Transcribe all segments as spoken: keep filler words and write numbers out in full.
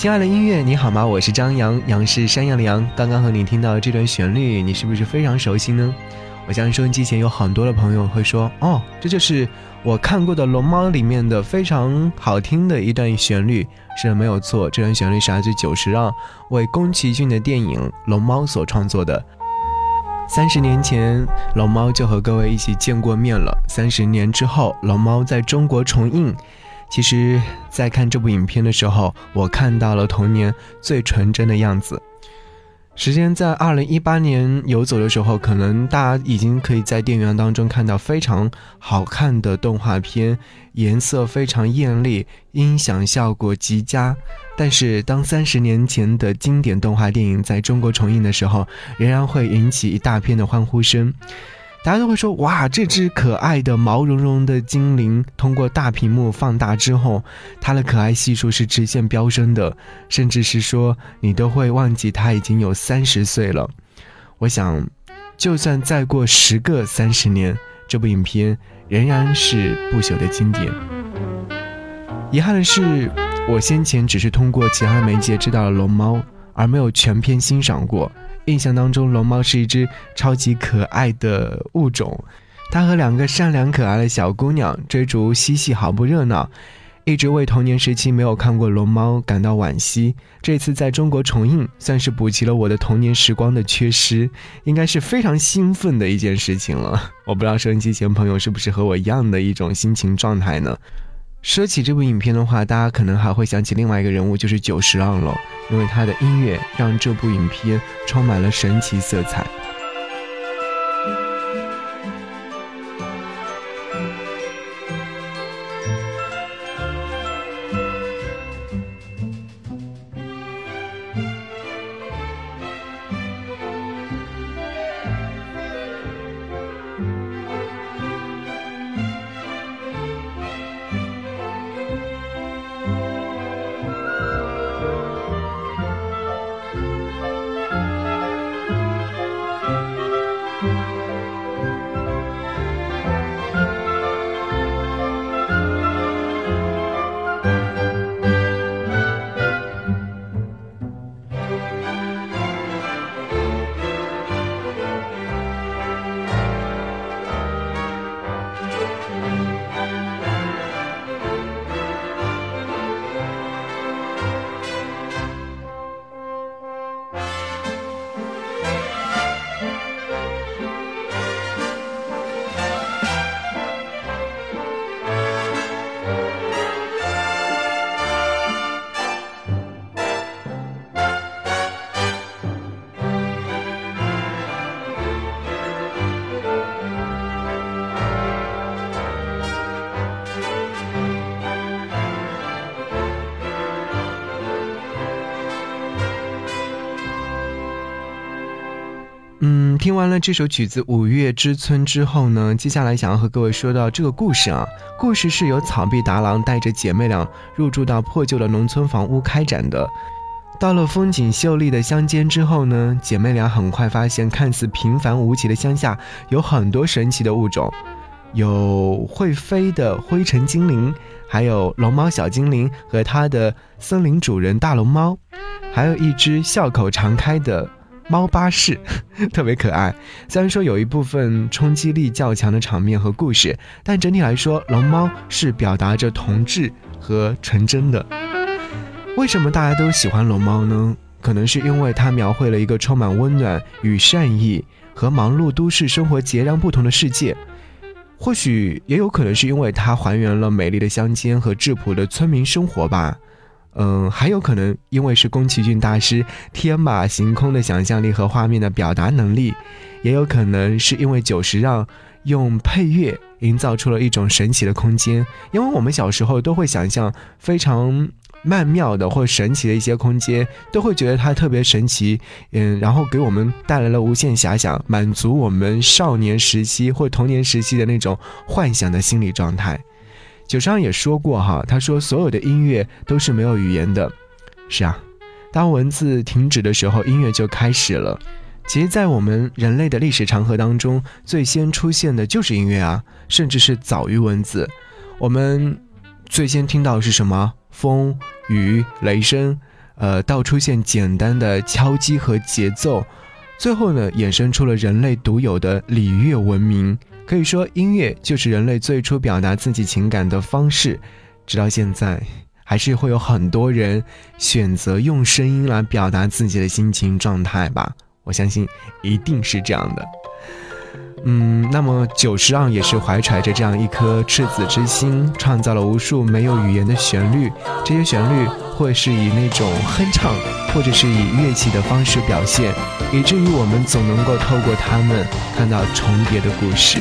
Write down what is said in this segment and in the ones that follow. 亲爱的音乐，你好吗？我是张扬，杨是山羊的羊。刚刚和你听到这段旋律，你是不是非常熟悉呢？我相信收音机前有很多的朋友会说，哦，这就是我看过的《龙猫》里面的非常好听的一段旋律。是的，没有错，这段旋律是来自久石让为宫崎骏的电影《龙猫》所创作的。三十年前，龙猫就和各位一起见过面了。三十年之后，龙猫在中国重映。其实，在看这部影片的时候，我看到了童年最纯真的样子。时间在二零一八年游走的时候，可能大家已经可以在电影院当中看到非常好看的动画片，颜色非常艳丽，音响效果极佳。但是当三十年前的经典动画电影在中国重映的时候，仍然会引起一大片的欢呼声。大家都会说，哇，这只可爱的毛茸茸的精灵通过大屏幕放大之后，它的可爱系数是直线飙升的，甚至是说你都会忘记它已经有三十岁了。我想，就算再过十个三十年，这部影片仍然是不朽的经典。遗憾的是，我先前只是通过其他媒介知道了龙猫，而没有全篇欣赏过。印象当中，龙猫是一只超级可爱的物种，它和两个善良可爱的小姑娘追逐嬉戏，毫不热闹，一直为童年时期没有看过龙猫感到惋惜。这次在中国重映，算是补齐了我的童年时光的缺失，应该是非常兴奋的一件事情了。我不知道收音机前朋友是不是和我一样的一种心情状态呢？说起这部影片的话，大家可能还会想起另外一个人物，就是久石让了，因为他的音乐让这部影片充满了神奇色彩。听完了这首曲子《五月之村》之后呢，接下来想要和各位说到这个故事啊。故事是由草壁达郎带着姐妹俩入住到破旧的农村房屋开展的。到了风景秀丽的乡间之后呢，姐妹俩很快发现，看似平凡无奇的乡下有很多神奇的物种，有会飞的灰尘精灵，还有龙猫小精灵和它的森林主人大龙猫，还有一只笑口常开的猫巴士，特别可爱。虽然说有一部分冲击力较强的场面和故事，但整体来说，龙猫是表达着童稚和纯真的。为什么大家都喜欢龙猫呢？可能是因为它描绘了一个充满温暖与善意，和忙碌都市生活截然不同的世界。或许也有可能是因为它还原了美丽的乡间和质朴的村民生活吧。嗯，还有可能因为是宫崎骏大师天马行空的想象力和画面的表达能力，也有可能是因为久石让用配乐营造出了一种神奇的空间。因为我们小时候都会想象非常曼妙的或神奇的一些空间，都会觉得它特别神奇，嗯，然后给我们带来了无限遐想，满足我们少年时期或童年时期的那种幻想的心理状态。久石让也说过哈，他说所有的音乐都是没有语言的。是啊，当文字停止的时候，音乐就开始了。其实在我们人类的历史长河当中，最先出现的就是音乐啊，甚至是早于文字。我们最先听到的是什么？风、雨、雷声，呃，到出现简单的敲击和节奏，最后呢，衍生出了人类独有的礼乐文明。可以说，音乐就是人类最初表达自己情感的方式，直到现在，还是会有很多人选择用声音来表达自己的心情状态吧。我相信一定是这样的。嗯，那么久石让也是怀揣着这样一颗赤子之心，创造了无数没有语言的旋律。这些旋律会是以那种哼唱，或者是以乐器的方式表现，以至于我们总能够透过它们看到重叠的故事。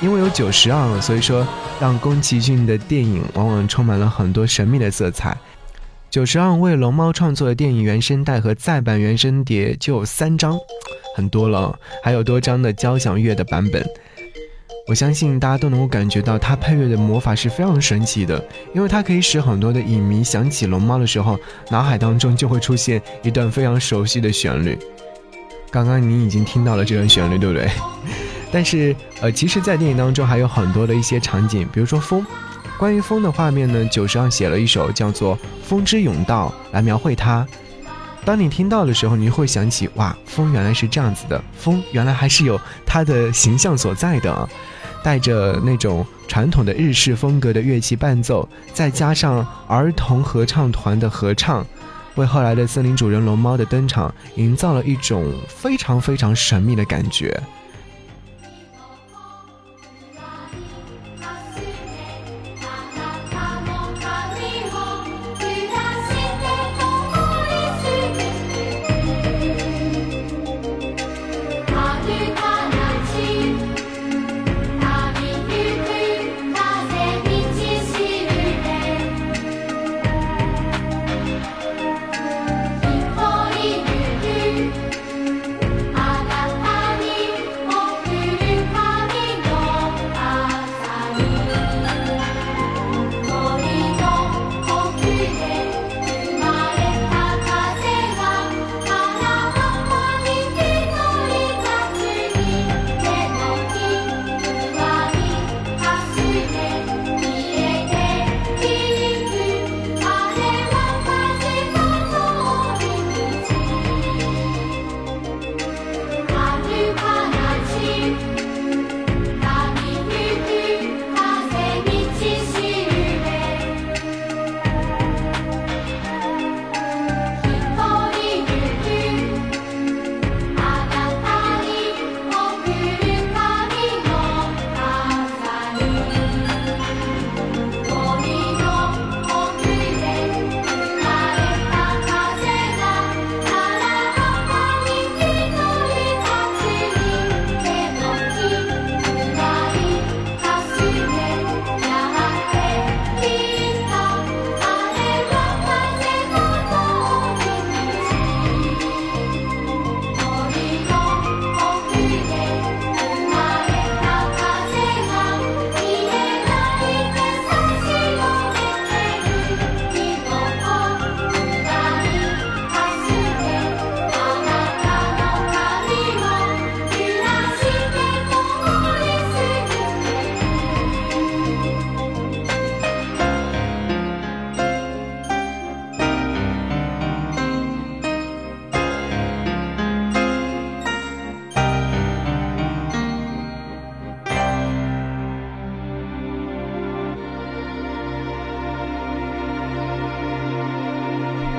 因为有久石让，所以说让宫崎骏的电影往往充满了很多神秘的色彩。久石让为龙猫创作的电影原声带和再版原声碟就有三张，很多了，还有多张的交响乐的版本。我相信大家都能够感觉到它配乐的魔法是非常神奇的，因为它可以使很多的影迷想起龙猫的时候，脑海当中就会出现一段非常熟悉的旋律。刚刚你已经听到了这段旋律，对不对？但是呃，其实在电影当中还有很多的一些场景，比如说风，关于风的画面呢，久石让写了一首叫做《风之甬道》来描绘它。当你听到的时候，你会想起，哇，风原来是这样子的，风原来还是有它的形象所在的。带着那种传统的日式风格的乐器伴奏，再加上儿童合唱团的合唱，为后来的森林主人龙猫的登场营造了一种非常非常神秘的感觉。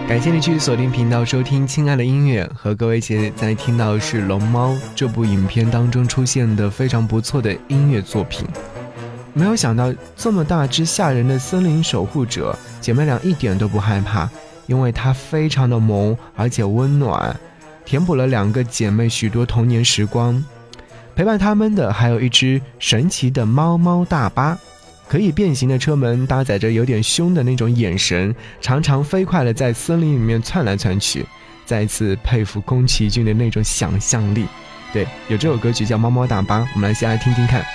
感谢你去锁定频道收听亲爱的音乐，和各位一起在听到的是龙猫这部影片当中出现的非常不错的音乐作品。没有想到这么大只吓人的森林守护者，姐妹俩一点都不害怕，因为它非常的萌而且温暖，填补了两个姐妹许多童年时光。陪伴她们的还有一只神奇的猫猫大巴，可以变形的车门搭载着有点凶的那种眼神，常常飞快地在森林里面窜来窜去。再次佩服宫崎骏的那种想象力。对，有这首歌曲叫《猫猫大巴》，我们来先来听听看。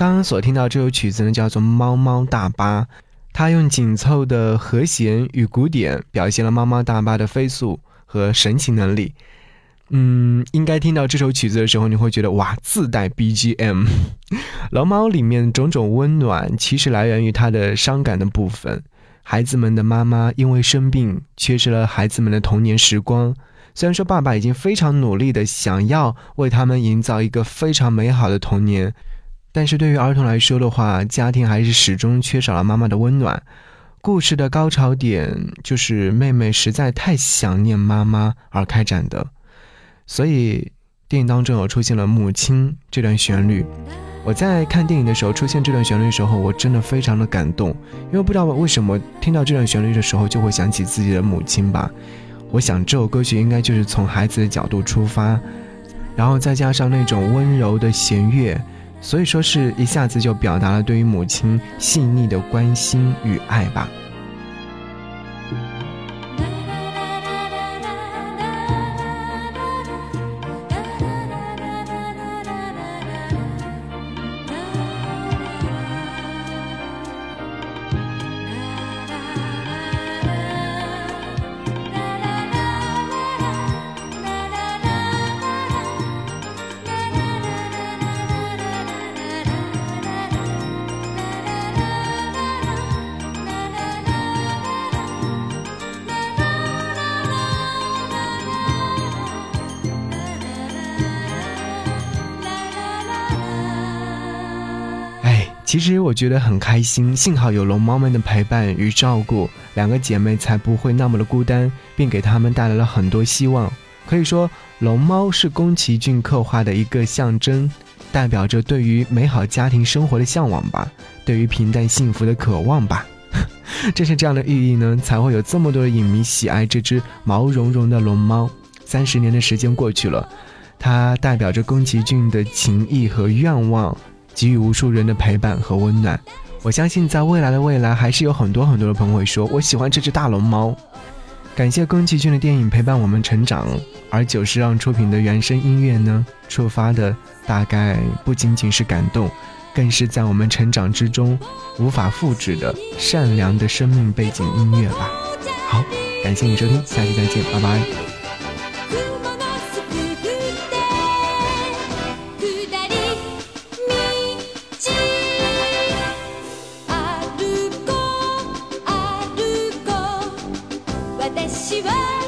刚刚所听到这首曲子呢叫做《猫猫大巴》，它用紧凑的和弦与鼓点表现了猫猫大巴的飞速和神奇能力。嗯，应该听到这首曲子的时候，你会觉得哇，自带 B G M。 龙猫里面种种温暖其实来源于它的伤感的部分，孩子们的妈妈因为生病缺失了孩子们的童年时光，虽然说爸爸已经非常努力的想要为他们营造一个非常美好的童年，但是对于儿童来说的话，家庭还是始终缺少了妈妈的温暖。故事的高潮点就是妹妹实在太想念妈妈而开展的，所以电影当中有出现了母亲这段旋律。我在看电影的时候出现这段旋律的时候，我真的非常的感动，因为不知道为什么听到这段旋律的时候就会想起自己的母亲吧。我想这首歌曲应该就是从孩子的角度出发，然后再加上那种温柔的弦乐，所以说是一下子就表达了对于母亲细腻的关心与爱吧。其实我觉得很开心，幸好有龙猫们的陪伴与照顾，两个姐妹才不会那么的孤单，并给她们带来了很多希望。可以说龙猫是宫崎骏刻画的一个象征，代表着对于美好家庭生活的向往吧，对于平淡幸福的渴望吧。正是这样的寓意呢，才会有这么多的影迷喜爱这只毛茸茸的龙猫。三十年的时间过去了，它代表着宫崎骏的情谊和愿望，给予无数人的陪伴和温暖。我相信在未来的未来，还是有很多很多的朋友会说我喜欢这只大龙猫。感谢宫崎骏的电影陪伴我们成长，而久石让出品的原声音乐呢，触发的大概不仅仅是感动，更是在我们成长之中无法复制的善良的生命背景音乐吧。好，感谢你收听，下期再见，拜拜。私は